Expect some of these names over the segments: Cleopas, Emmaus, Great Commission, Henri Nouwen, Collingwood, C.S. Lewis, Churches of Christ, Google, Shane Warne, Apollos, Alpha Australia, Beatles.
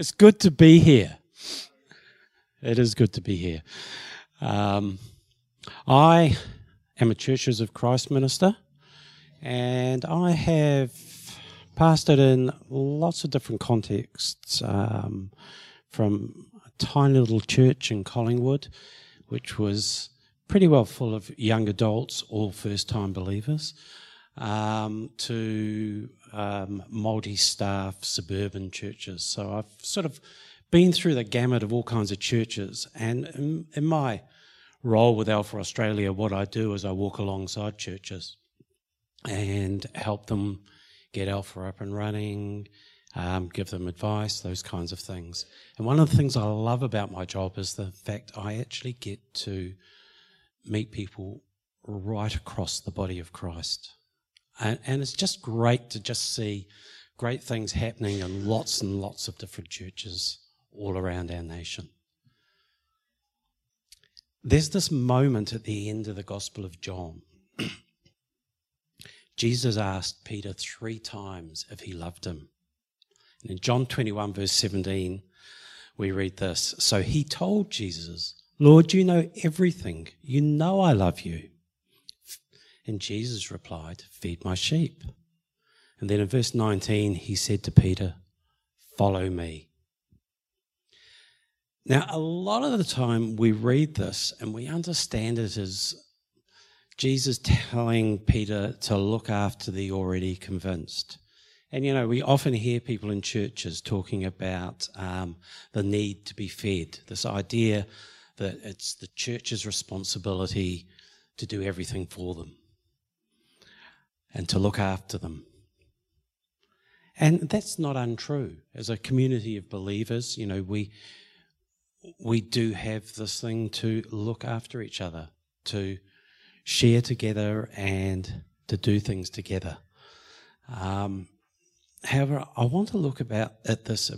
It's good to be here. It is good to be here. I am a Churches of Christ minister, and I have pastored in lots of different contexts, from a tiny little church in Collingwood, which was pretty well full of young adults, all first-time believers, to multi-staff suburban churches. So I've sort of been through the gamut of all kinds of churches, and in my role with Alpha Australia, what I do is I walk alongside churches and help them get Alpha up and running, give them advice, those kinds of things. And one of the things I love about my job is the fact I actually get to meet people right across the body of Christ. And it's just great to just see great things happening in lots and lots of different churches all around our nation. There's this moment at the end of the Gospel of John. Jesus asked Peter 3 times if he loved him. And in John 21 verse 17, we read this. So he told Jesus, "Lord, you know everything. You know I love you." And Jesus replied, "Feed my sheep." And then in verse 19, he said to Peter, "Follow me." Now, a lot of the time we read this and we understand it as Jesus telling Peter to look after the already convinced. And, you know, we often hear people in churches talking about the need to be fed, this idea that it's the church's responsibility to do everything for them and to look after them. And that's not untrue. As a community of believers, you know, we do have this thing to look after each other, to share together and to do things together. However, I want to look at this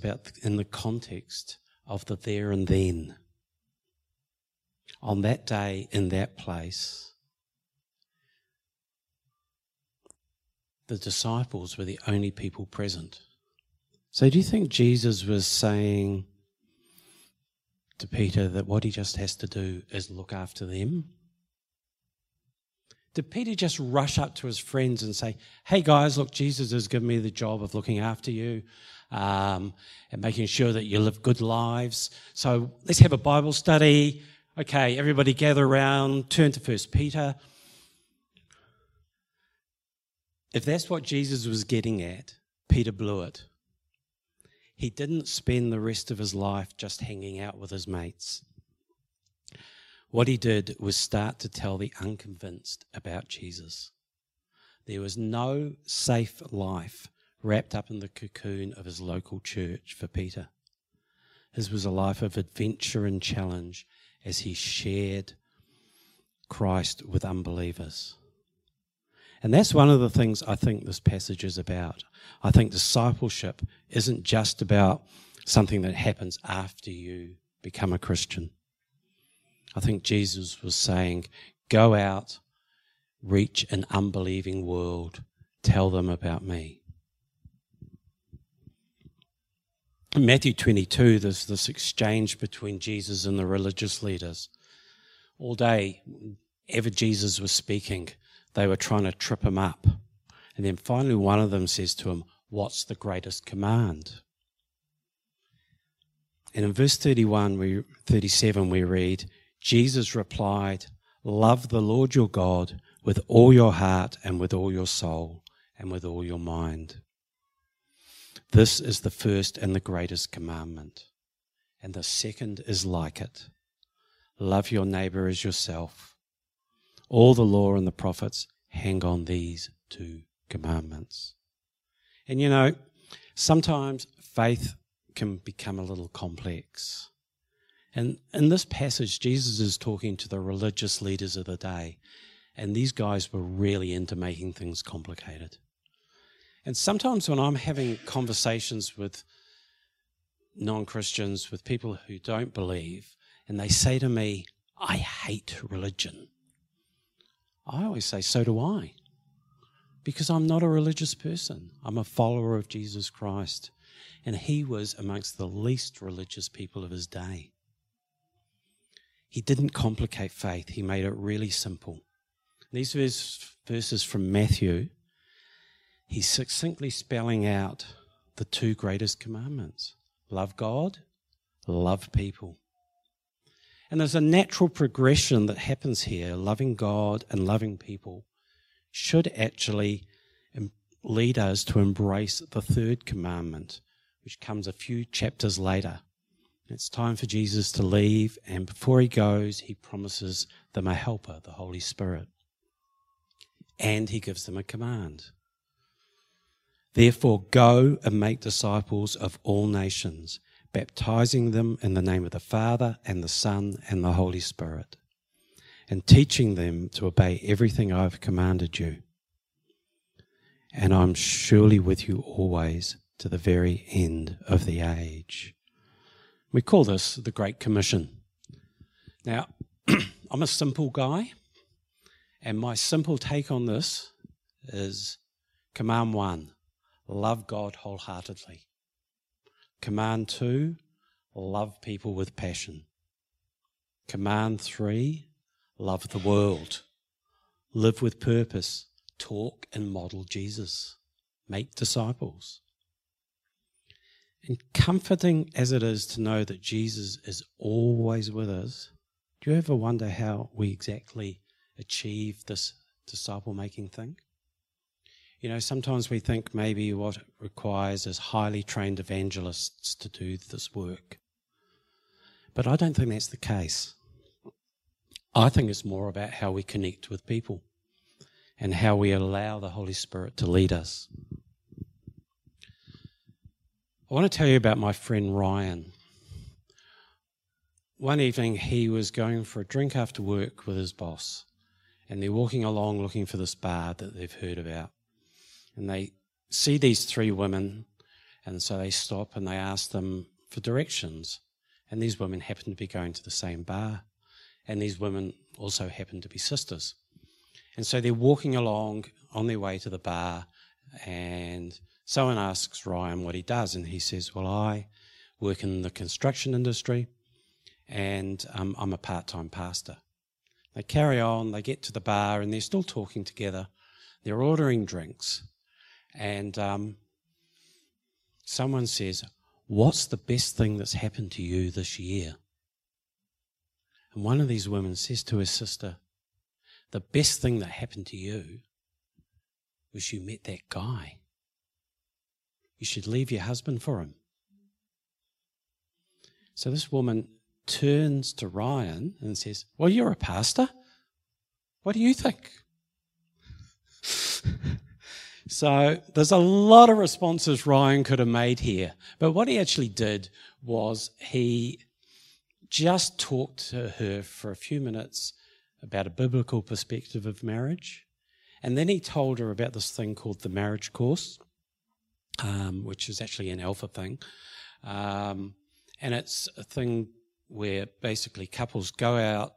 in the context of the there and then. On that day, in that place, the disciples were the only people present. So do you think Jesus was saying to Peter that what he just has to do is look after them? Did Peter just rush up to his friends and say, "Hey guys, look, Jesus has given me the job of looking after you and making sure that you live good lives. So let's have a Bible study. Okay, everybody gather around, turn to 1 Peter." If that's what Jesus was getting at, Peter blew it. He didn't spend the rest of his life just hanging out with his mates. What he did was start to tell the unconvinced about Jesus. There was no safe life wrapped up in the cocoon of his local church for Peter. His was a life of adventure and challenge as he shared Christ with unbelievers. And that's one of the things I think this passage is about. I think discipleship isn't just about something that happens after you become a Christian. I think Jesus was saying, go out, reach an unbelieving world, tell them about me. In Matthew 22, there's this exchange between Jesus and the religious leaders. All day, ever Jesus was speaking, they were trying to trip him up. And then finally one of them says to him, "What's the greatest command?" And in verse 37 we read, Jesus replied, "Love the Lord your God with all your heart and with all your soul and with all your mind. This is the first and the greatest commandment. And the second is like it. Love your neighbor as yourself. All the law and the prophets hang on these 2 commandments." And you know, sometimes faith can become a little complex. And in this passage, Jesus is talking to the religious leaders of the day, and these guys were really into making things complicated. And sometimes when I'm having conversations with non-Christians, with people who don't believe, and they say to me, "I hate religion," I always say, so do I, because I'm not a religious person. I'm a follower of Jesus Christ. and he was amongst the least religious people of his day. He didn't complicate faith. He made it really simple. These verses from Matthew, he's succinctly spelling out the two greatest commandments. Love God, love people. And there's a natural progression that happens here. Loving God and loving people should actually lead us to embrace the third commandment, which comes a few chapters later. It's time for Jesus to leave, and before he goes, he promises them a helper, the Holy Spirit. And he gives them a command. Therefore, go and make disciples of all nations, baptizing them in the name of the Father and the Son and the Holy Spirit, and teaching them to obey everything I have commanded you. And I'm surely with you always to the very end of the age. We call this the Great Commission. Now, I'm a simple guy, and my simple take on this is command one, love God wholeheartedly. Command two, love people with passion. Command three, love the world. Live with purpose. Talk and model Jesus. Make disciples. And comforting as it is to know that Jesus is always with us, do you ever wonder how we exactly achieve this disciple-making thing? You know, sometimes we think maybe what it requires is highly trained evangelists to do this work. But I don't think that's the case. I think it's more about how we connect with people and how we allow the Holy Spirit to lead us. I want to tell you about my friend Ryan. One evening he was going for a drink after work with his boss, and they're walking along looking for this bar that they've heard about. And they see these three women, and so they stop and they ask them for directions. And these women happen to be going to the same bar. And these women also happen to be sisters. And so they're walking along on their way to the bar, and someone asks Ryan what he does. And he says, well, I work in the construction industry, and I'm a part-time pastor. They carry on, they get to the bar, and they're still talking together. They're ordering drinks. And someone says, what's the best thing that's happened to you this year? And one of these women says to her sister, the best thing that happened to you was you met that guy. You should leave your husband for him. So this woman turns to Ryan and says, well, you're a pastor. What do you think? So there's a lot of responses Ryan could have made here. But what he actually did was he just talked to her for a few minutes about a biblical perspective of marriage. And then he told her about this thing called the marriage course, which is actually an Alpha thing. And it's a thing where basically couples go out,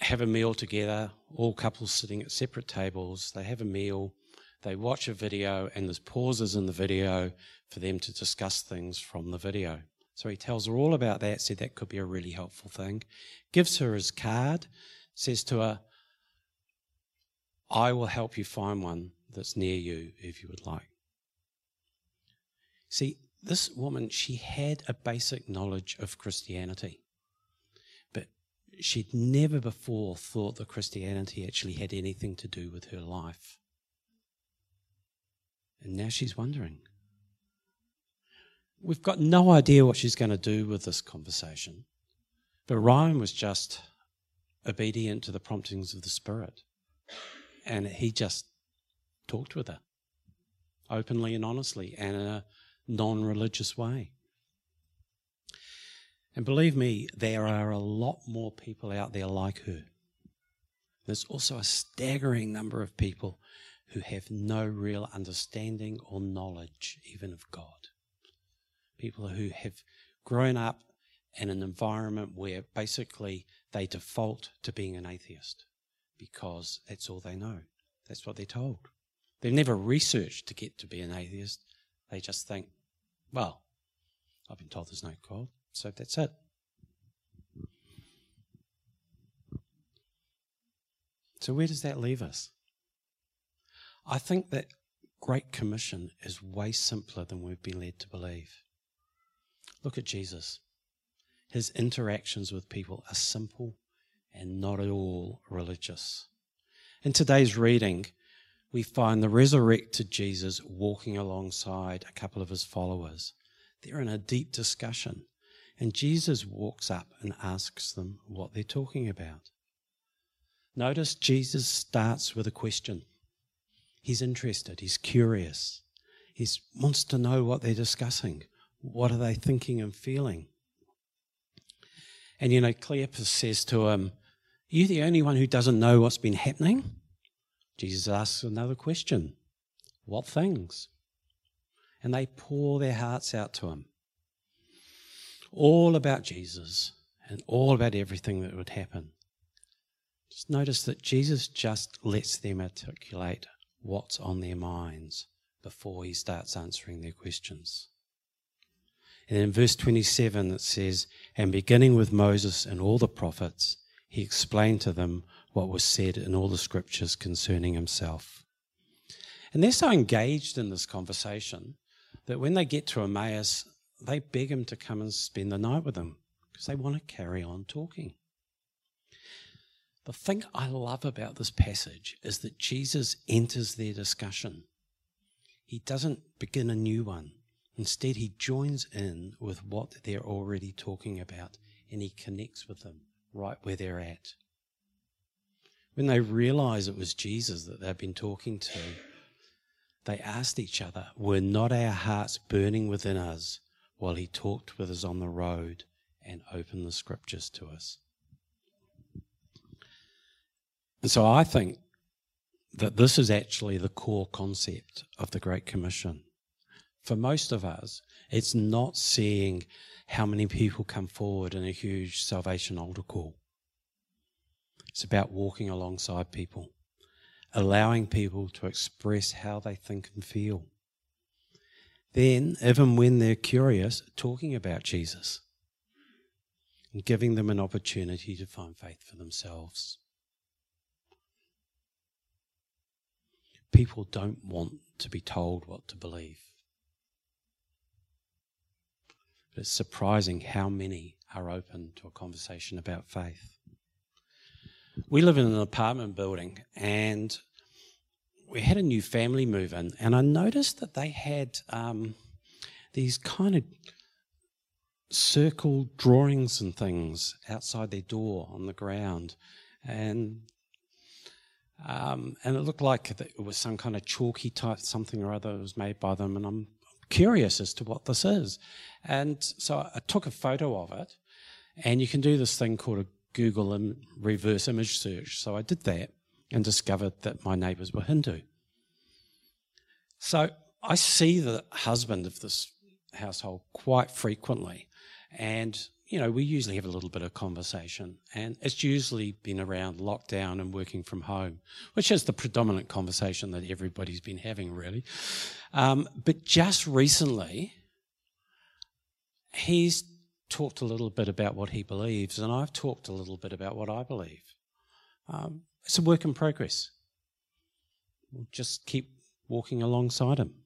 have a meal together, all couples sitting at separate tables. They have a meal. They watch a video, and there's pauses in the video for them to discuss things from the video. So he tells her all about that, said that could be a really helpful thing, gives her his card, says to her, I will help you find one that's near you if you would like. See, this woman, she had a basic knowledge of Christianity, but she'd never before thought that Christianity actually had anything to do with her life. And now she's wondering. We've got no idea what she's going to do with this conversation. But Ryan was just obedient to the promptings of the Spirit. And he just talked with her openly and honestly and in a non-religious way. And believe me, there are a lot more people out there like her. There's also a staggering number of people who have no real understanding or knowledge even of God. People who have grown up in an environment where basically they default to being an atheist because that's all they know. That's what they're told. They've never researched to get to be an atheist. They just think Well, I've been told there's no God, so that's it. So where does that leave us? I think that Great Commission is way simpler than we've been led to believe. Look at Jesus. His interactions with people are simple and not at all religious. In today's reading, we find the resurrected Jesus walking alongside a couple of his followers. They're in a deep discussion, and Jesus walks up and asks them what they're talking about. Notice Jesus starts with a question. He's interested, he's curious, he wants to know what they're discussing. What are they thinking and feeling? And, you know, Cleopas says to him, "Are you the only one who doesn't know what's been happening?" Jesus asks another question, "What things?" And they pour their hearts out to him, all about Jesus and all about everything that would happen. Just notice that Jesus just lets them articulate what's on their minds before he starts answering their questions. And in verse 27 it says, "And beginning with Moses and all the prophets, he explained to them what was said in all the scriptures concerning himself." And they're so engaged in this conversation that when they get to Emmaus, they beg him to come and spend the night with them because they want to carry on talking. The thing I love about this passage is that Jesus enters their discussion. He doesn't begin a new one. Instead, he joins in with what they're already talking about, and he connects with them right where they're at. When they realised it was Jesus that they'd been talking to, they asked each other, "Were not our hearts burning within us while he talked with us on the road and opened the scriptures to us?" And so I think that this is actually the core concept of the Great Commission. For most of us, it's not seeing how many people come forward in a huge salvation altar call. It's about walking alongside people, allowing people to express how they think and feel. Then, even when they're curious, talking about Jesus and giving them an opportunity to find faith for themselves. People don't want to be told what to believe. But it's surprising how many are open to a conversation about faith. We live in an apartment building and we had a new family move in, and I noticed that they had these kind of circle drawings and things outside their door on the ground, and it looked like it was some kind of chalky type something or other that was made by them, and I'm curious as to what this is. And so I took a photo of it, and you can do this thing called a Google reverse image search. So I did that and discovered that my neighbours were Hindu. So I see the husband of this household quite frequently, and you know, we usually have a little bit of conversation, and it's usually been around lockdown and working from home, which is the predominant conversation that everybody's been having, really. But just recently, he's talked a little bit about what he believes, and I've talked a little bit about what I believe. It's a work in progress. We'll just keep walking alongside him.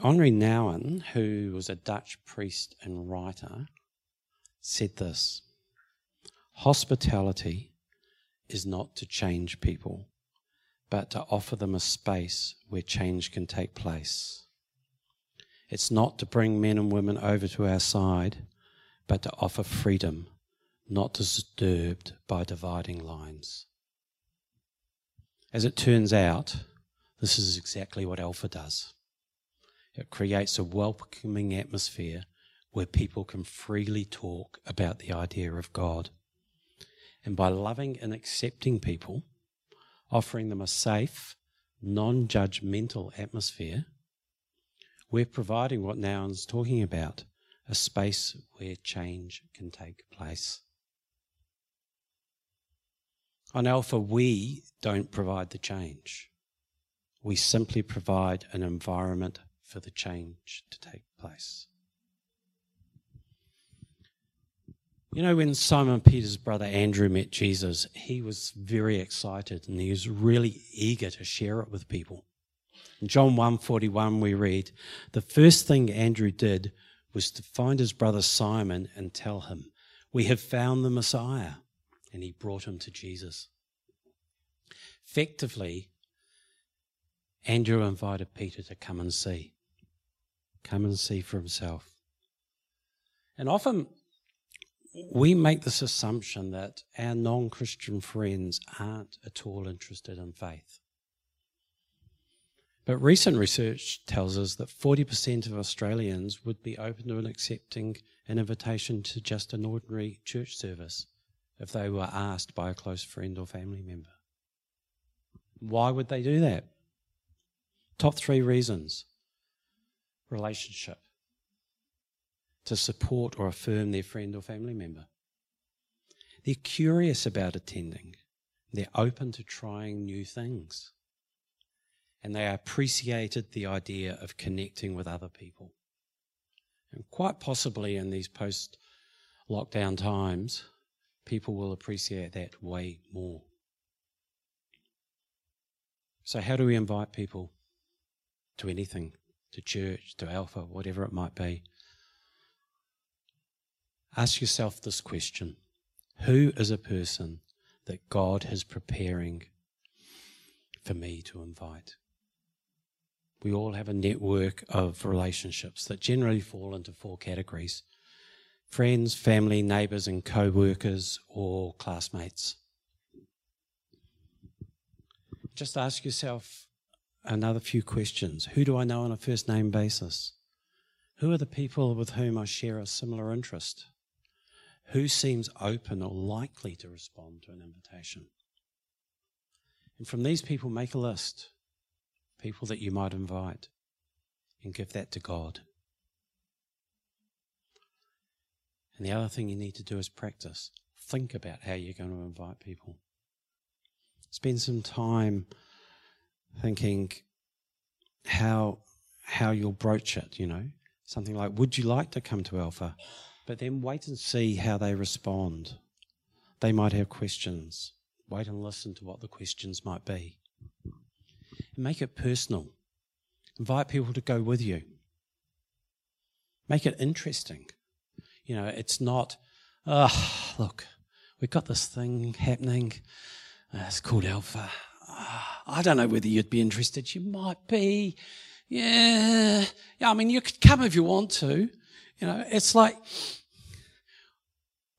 Henri Nouwen, who was a Dutch priest and writer, said this: "Hospitality is not to change people, but to offer them a space where change can take place. It's not to bring men and women over to our side, but to offer freedom, not disturbed by dividing lines." As it turns out, this is exactly what Alpha does. It creates a welcoming atmosphere where people can freely talk about the idea of God. And by loving and accepting people, offering them a safe, non-judgmental atmosphere, we're providing what Nouwen's talking about, a space where change can take place. On Alpha, we don't provide the change. We simply provide an environment for the change to take place. You know, when Simon Peter's brother Andrew met Jesus, he was very excited and he was really eager to share it with people. In John 1:41 we read, the first thing Andrew did was to find his brother Simon and tell him, we have found the Messiah. And he brought him to Jesus. Effectively, Andrew invited Peter to come and see for himself. And often we make this assumption that our non-Christian friends aren't at all interested in faith. But recent research tells us that 40% of Australians would be open to accepting an invitation to just an ordinary church service if they were asked by a close friend or family member. Why would they do that? Top three reasons. Relationship. To support or affirm their friend or family member. They're curious about attending. They're open to trying new things. And they appreciated the idea of connecting with other people. And quite possibly in these post-lockdown times, people will appreciate that way more. So how do we invite people to anything, to church, to Alpha, whatever it might be? Ask yourself this question. Who is a person that God is preparing for me to invite? We all have a network of relationships that generally fall into four categories. Friends, family, neighbours and co-workers or classmates. Just ask yourself another few questions. Who do I know on a first name basis? Who are the people with whom I share a similar interest? Who seems open or likely to respond to an invitation? And from these people, make a list. People that you might invite and give that to God. And the other thing you need to do is practice. Think about how you're going to invite people. Spend some time thinking how you'll broach it, you know. Something like, would you like to come to Alpha? But then wait and see how they respond. They might have questions. Wait and listen to what the questions might be. And make it personal. Invite people to go with you. Make it interesting. You know, it's not, oh, look, we've got this thing happening. It's called Alpha. I don't know whether you'd be interested. You might be. Yeah, I mean, you could come if you want to. You know, it's like,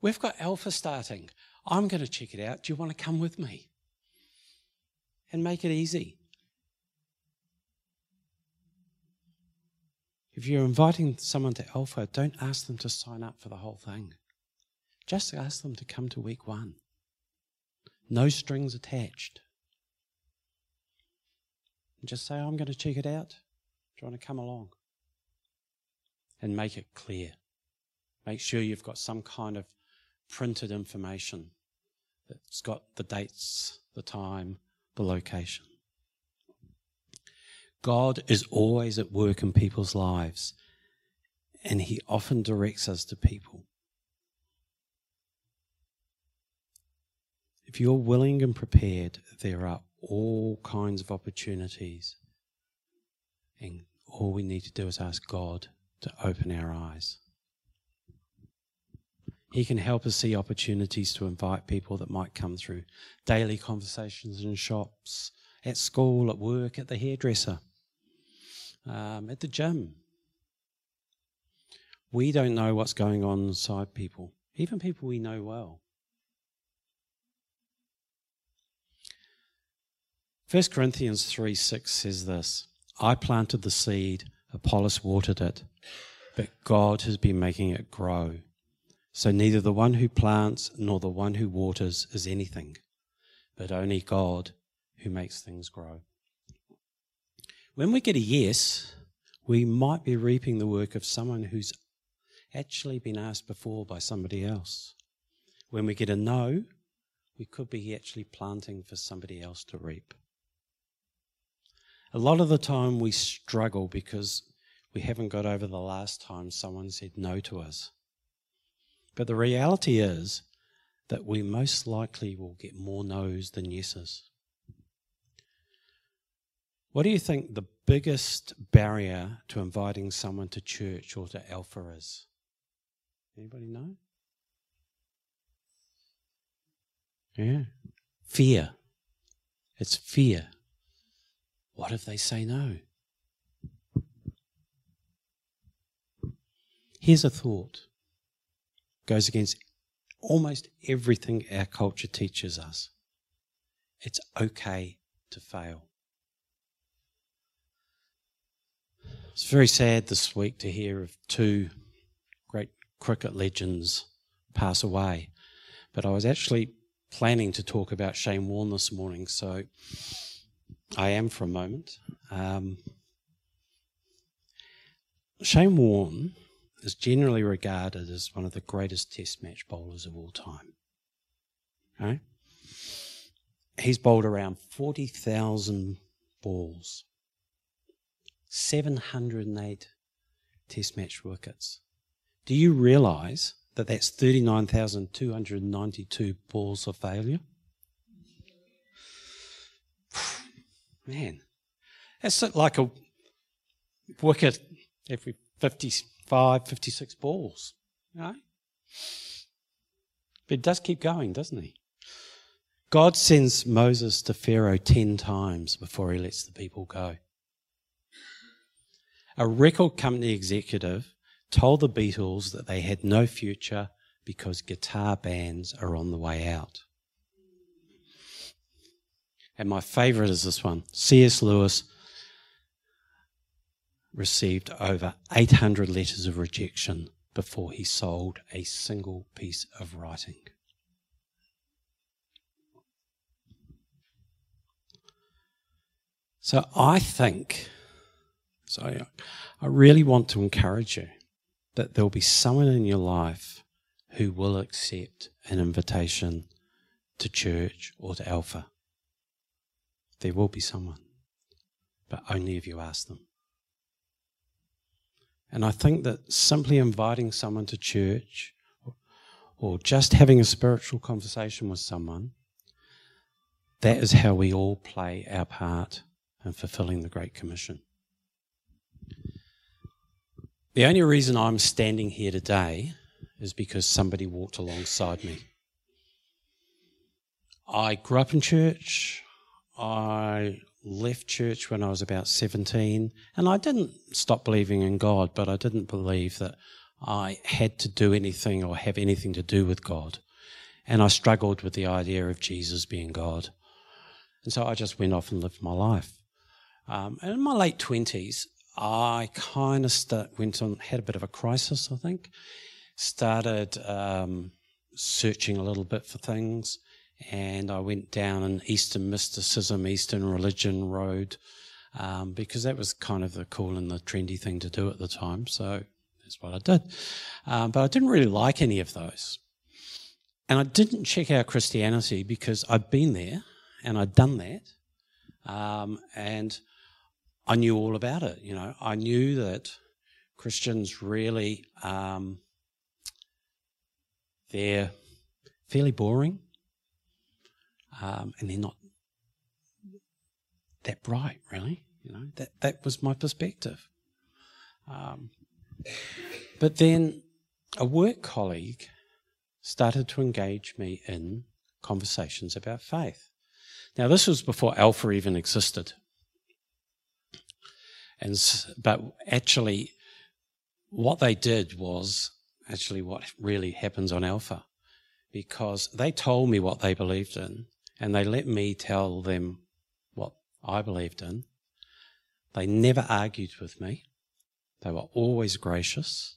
we've got Alpha starting. I'm going to check it out. Do you want to come with me? And make it easy. If you're inviting someone to Alpha, don't ask them to sign up for the whole thing. Just ask them to come to week one. No strings attached. And just say, I'm going to check it out. Do you want to come along? And make it clear. Make sure you've got some kind of printed information that's got the dates, the time, the location. God is always at work in people's lives, and he often directs us to people. If you're willing and prepared, there are all kinds of opportunities, and all we need to do is ask God to open our eyes. He can help us see opportunities to invite people that might come through daily conversations in shops, at school, at work, at the hairdresser. At the gym. We don't know what's going on inside people, even people we know well. 1 Corinthians 3:6 says this, I planted the seed, Apollos watered it, but God has been making it grow. So neither the one who plants nor the one who waters is anything, but only God who makes things grow. When we get a yes, we might be reaping the work of someone who's actually been asked before by somebody else. When we get a no, we could be actually planting for somebody else to reap. A lot of the time we struggle because we haven't got over the last time someone said no to us. But the reality is that we most likely will get more no's than yeses. What do you think the biggest barrier to inviting someone to church or to Alpha is? Anybody know? Yeah. Fear. It's fear. What if they say no? Here's a thought. Goes against almost everything our culture teaches us. It's okay to fail. It's very sad this week to hear of two great cricket legends pass away. But I was actually planning to talk about Shane Warne this morning, so I am for a moment. Shane Warne is generally regarded as one of the greatest test match bowlers of all time. Okay? He's bowled around 40,000 balls, 708 test match wickets. Do you realise that that's 39,292 balls of failure? Man, that's like a wicket every 55, 56 balls, you know? But it does keep going, doesn't he? God sends Moses to Pharaoh 10 times before he lets the people go. A record company executive told the Beatles that they had no future because guitar bands are on the way out. And my favourite is this one. C.S. Lewis received over 800 letters of rejection before he sold a single piece of writing. I really want to encourage you that there'll be someone in your life who will accept an invitation to church or to Alpha. There will be someone, but only if you ask them. And I think that simply inviting someone to church or just having a spiritual conversation with someone, that is how we all play our part in fulfilling the Great Commission. The only reason I'm standing here today is because somebody walked alongside me. I grew up in church. I left church when I was about 17, and I didn't stop believing in God, but I didn't believe that I had to do anything or have anything to do with God. And I struggled with the idea of Jesus being God. And so I just went off and lived my life. And in my late 20s, I kind of had a bit of a crisis, I think. Started searching a little bit for things, and I went down an Eastern mysticism, Eastern religion road, because that was kind of the cool and the trendy thing to do at the time, so that's what I did. But I didn't really like any of those. And I didn't check out Christianity because I'd been there and I'd done that, and I knew all about it, you know. I knew that Christians really, they're fairly boring and they're not that bright, really. You know, that was my perspective. But then a work colleague started to engage me in conversations about faith. Now, this was before Alpha even existed. But actually, what they did was actually what really happens on Alpha, because they told me what they believed in and they let me tell them what I believed in. They never argued with me. They were always gracious.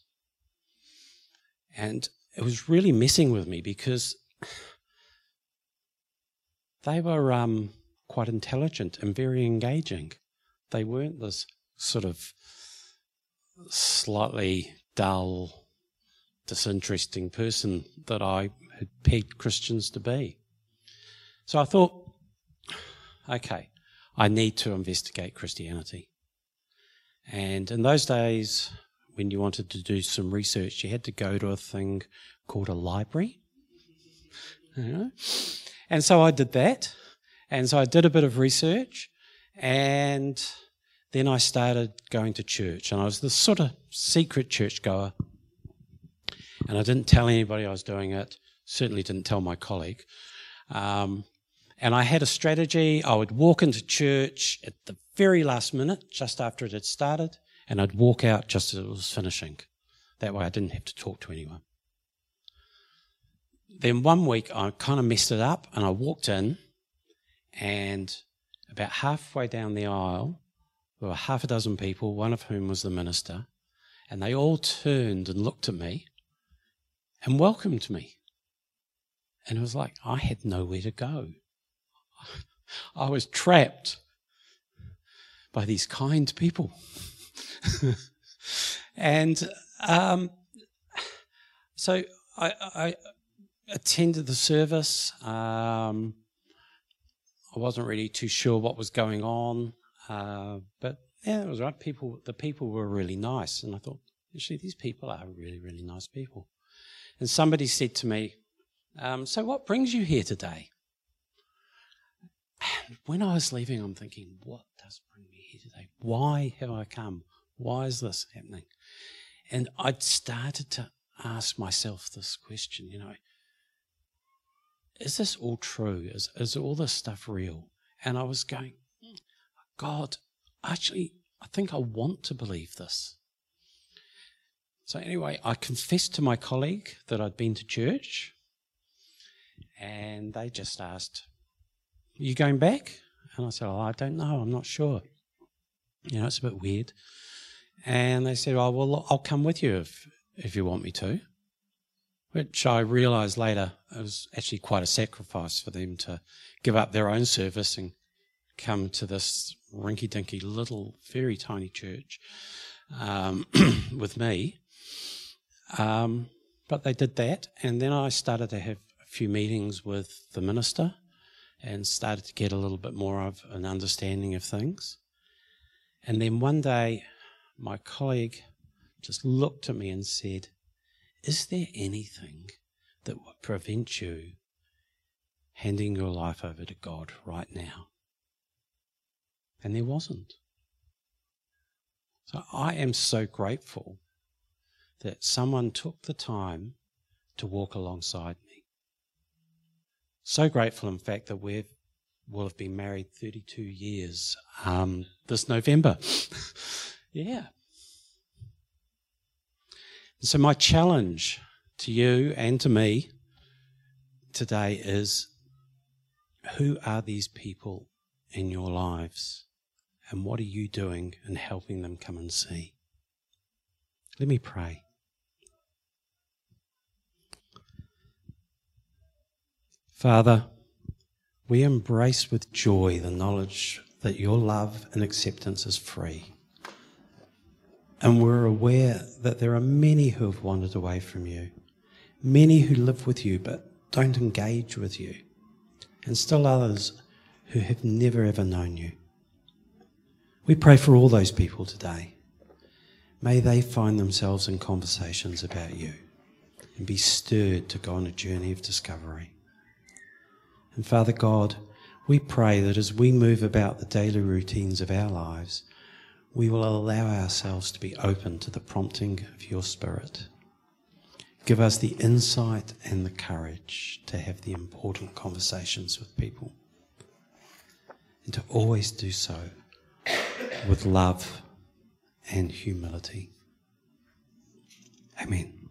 And it was really messing with me because they were quite intelligent and very engaging. They weren't this sort of slightly dull, disinteresting person that I had pegged Christians to be. So I thought, okay, I need to investigate Christianity. And in those days, when you wanted to do some research, you had to go to a thing called a library. And so I did that. And so I did a bit of research. And then I started going to church. And I was this sort of secret churchgoer. And I didn't tell anybody I was doing it. Certainly didn't tell my colleague. And I had a strategy. I would walk into church at the very last minute, just after it had started, and I'd walk out just as it was finishing. That way I didn't have to talk to anyone. Then one week I kind of messed it up, and I walked in, and about halfway down the aisle there were half a dozen people, one of whom was the minister, and they all turned and looked at me and welcomed me. And it was like I had nowhere to go. I was trapped by these kind people. And so I attended the service. I wasn't really too sure what was going on, but yeah, it was right. The people were really nice, and I thought, actually, these people are really, really nice people. And somebody said to me, so what brings you here today? And when I was leaving, I'm thinking, what does bring me here today? Why have I come? Why is this happening? And I'd started to ask myself this question, is this all true? Is all this stuff real? And I was going, God, actually, I think I want to believe this. So anyway, I confessed to my colleague that I'd been to church, and they just asked, are you going back? And I said, I don't know, I'm not sure. It's a bit weird. And they said, well, I'll come with you if you want me to. Which I realised later, it was actually quite a sacrifice for them to give up their own service and come to this rinky-dinky little, very tiny church with me. But they did that, and then I started to have a few meetings with the minister and started to get a little bit more of an understanding of things. And then one day, my colleague just looked at me and said, is there anything that would prevent you handing your life over to God right now? And there wasn't. So I am so grateful that someone took the time to walk alongside me. So grateful, in fact, that we'll have been married 32 years this November. Yeah. So my challenge to you and to me today is, who are these people in your lives? And what are you doing in helping them come and see? Let me pray. Father, we embrace with joy the knowledge that your love and acceptance is free. And we're aware that there are many who have wandered away from you, many who live with you but don't engage with you, and still others who have never ever known you. We pray for all those people today. May they find themselves in conversations about you and be stirred to go on a journey of discovery. And Father God, we pray that as we move about the daily routines of our lives, we will allow ourselves to be open to the prompting of your Spirit. Give us the insight and the courage to have the important conversations with people, and to always do so with love and humility. Amen.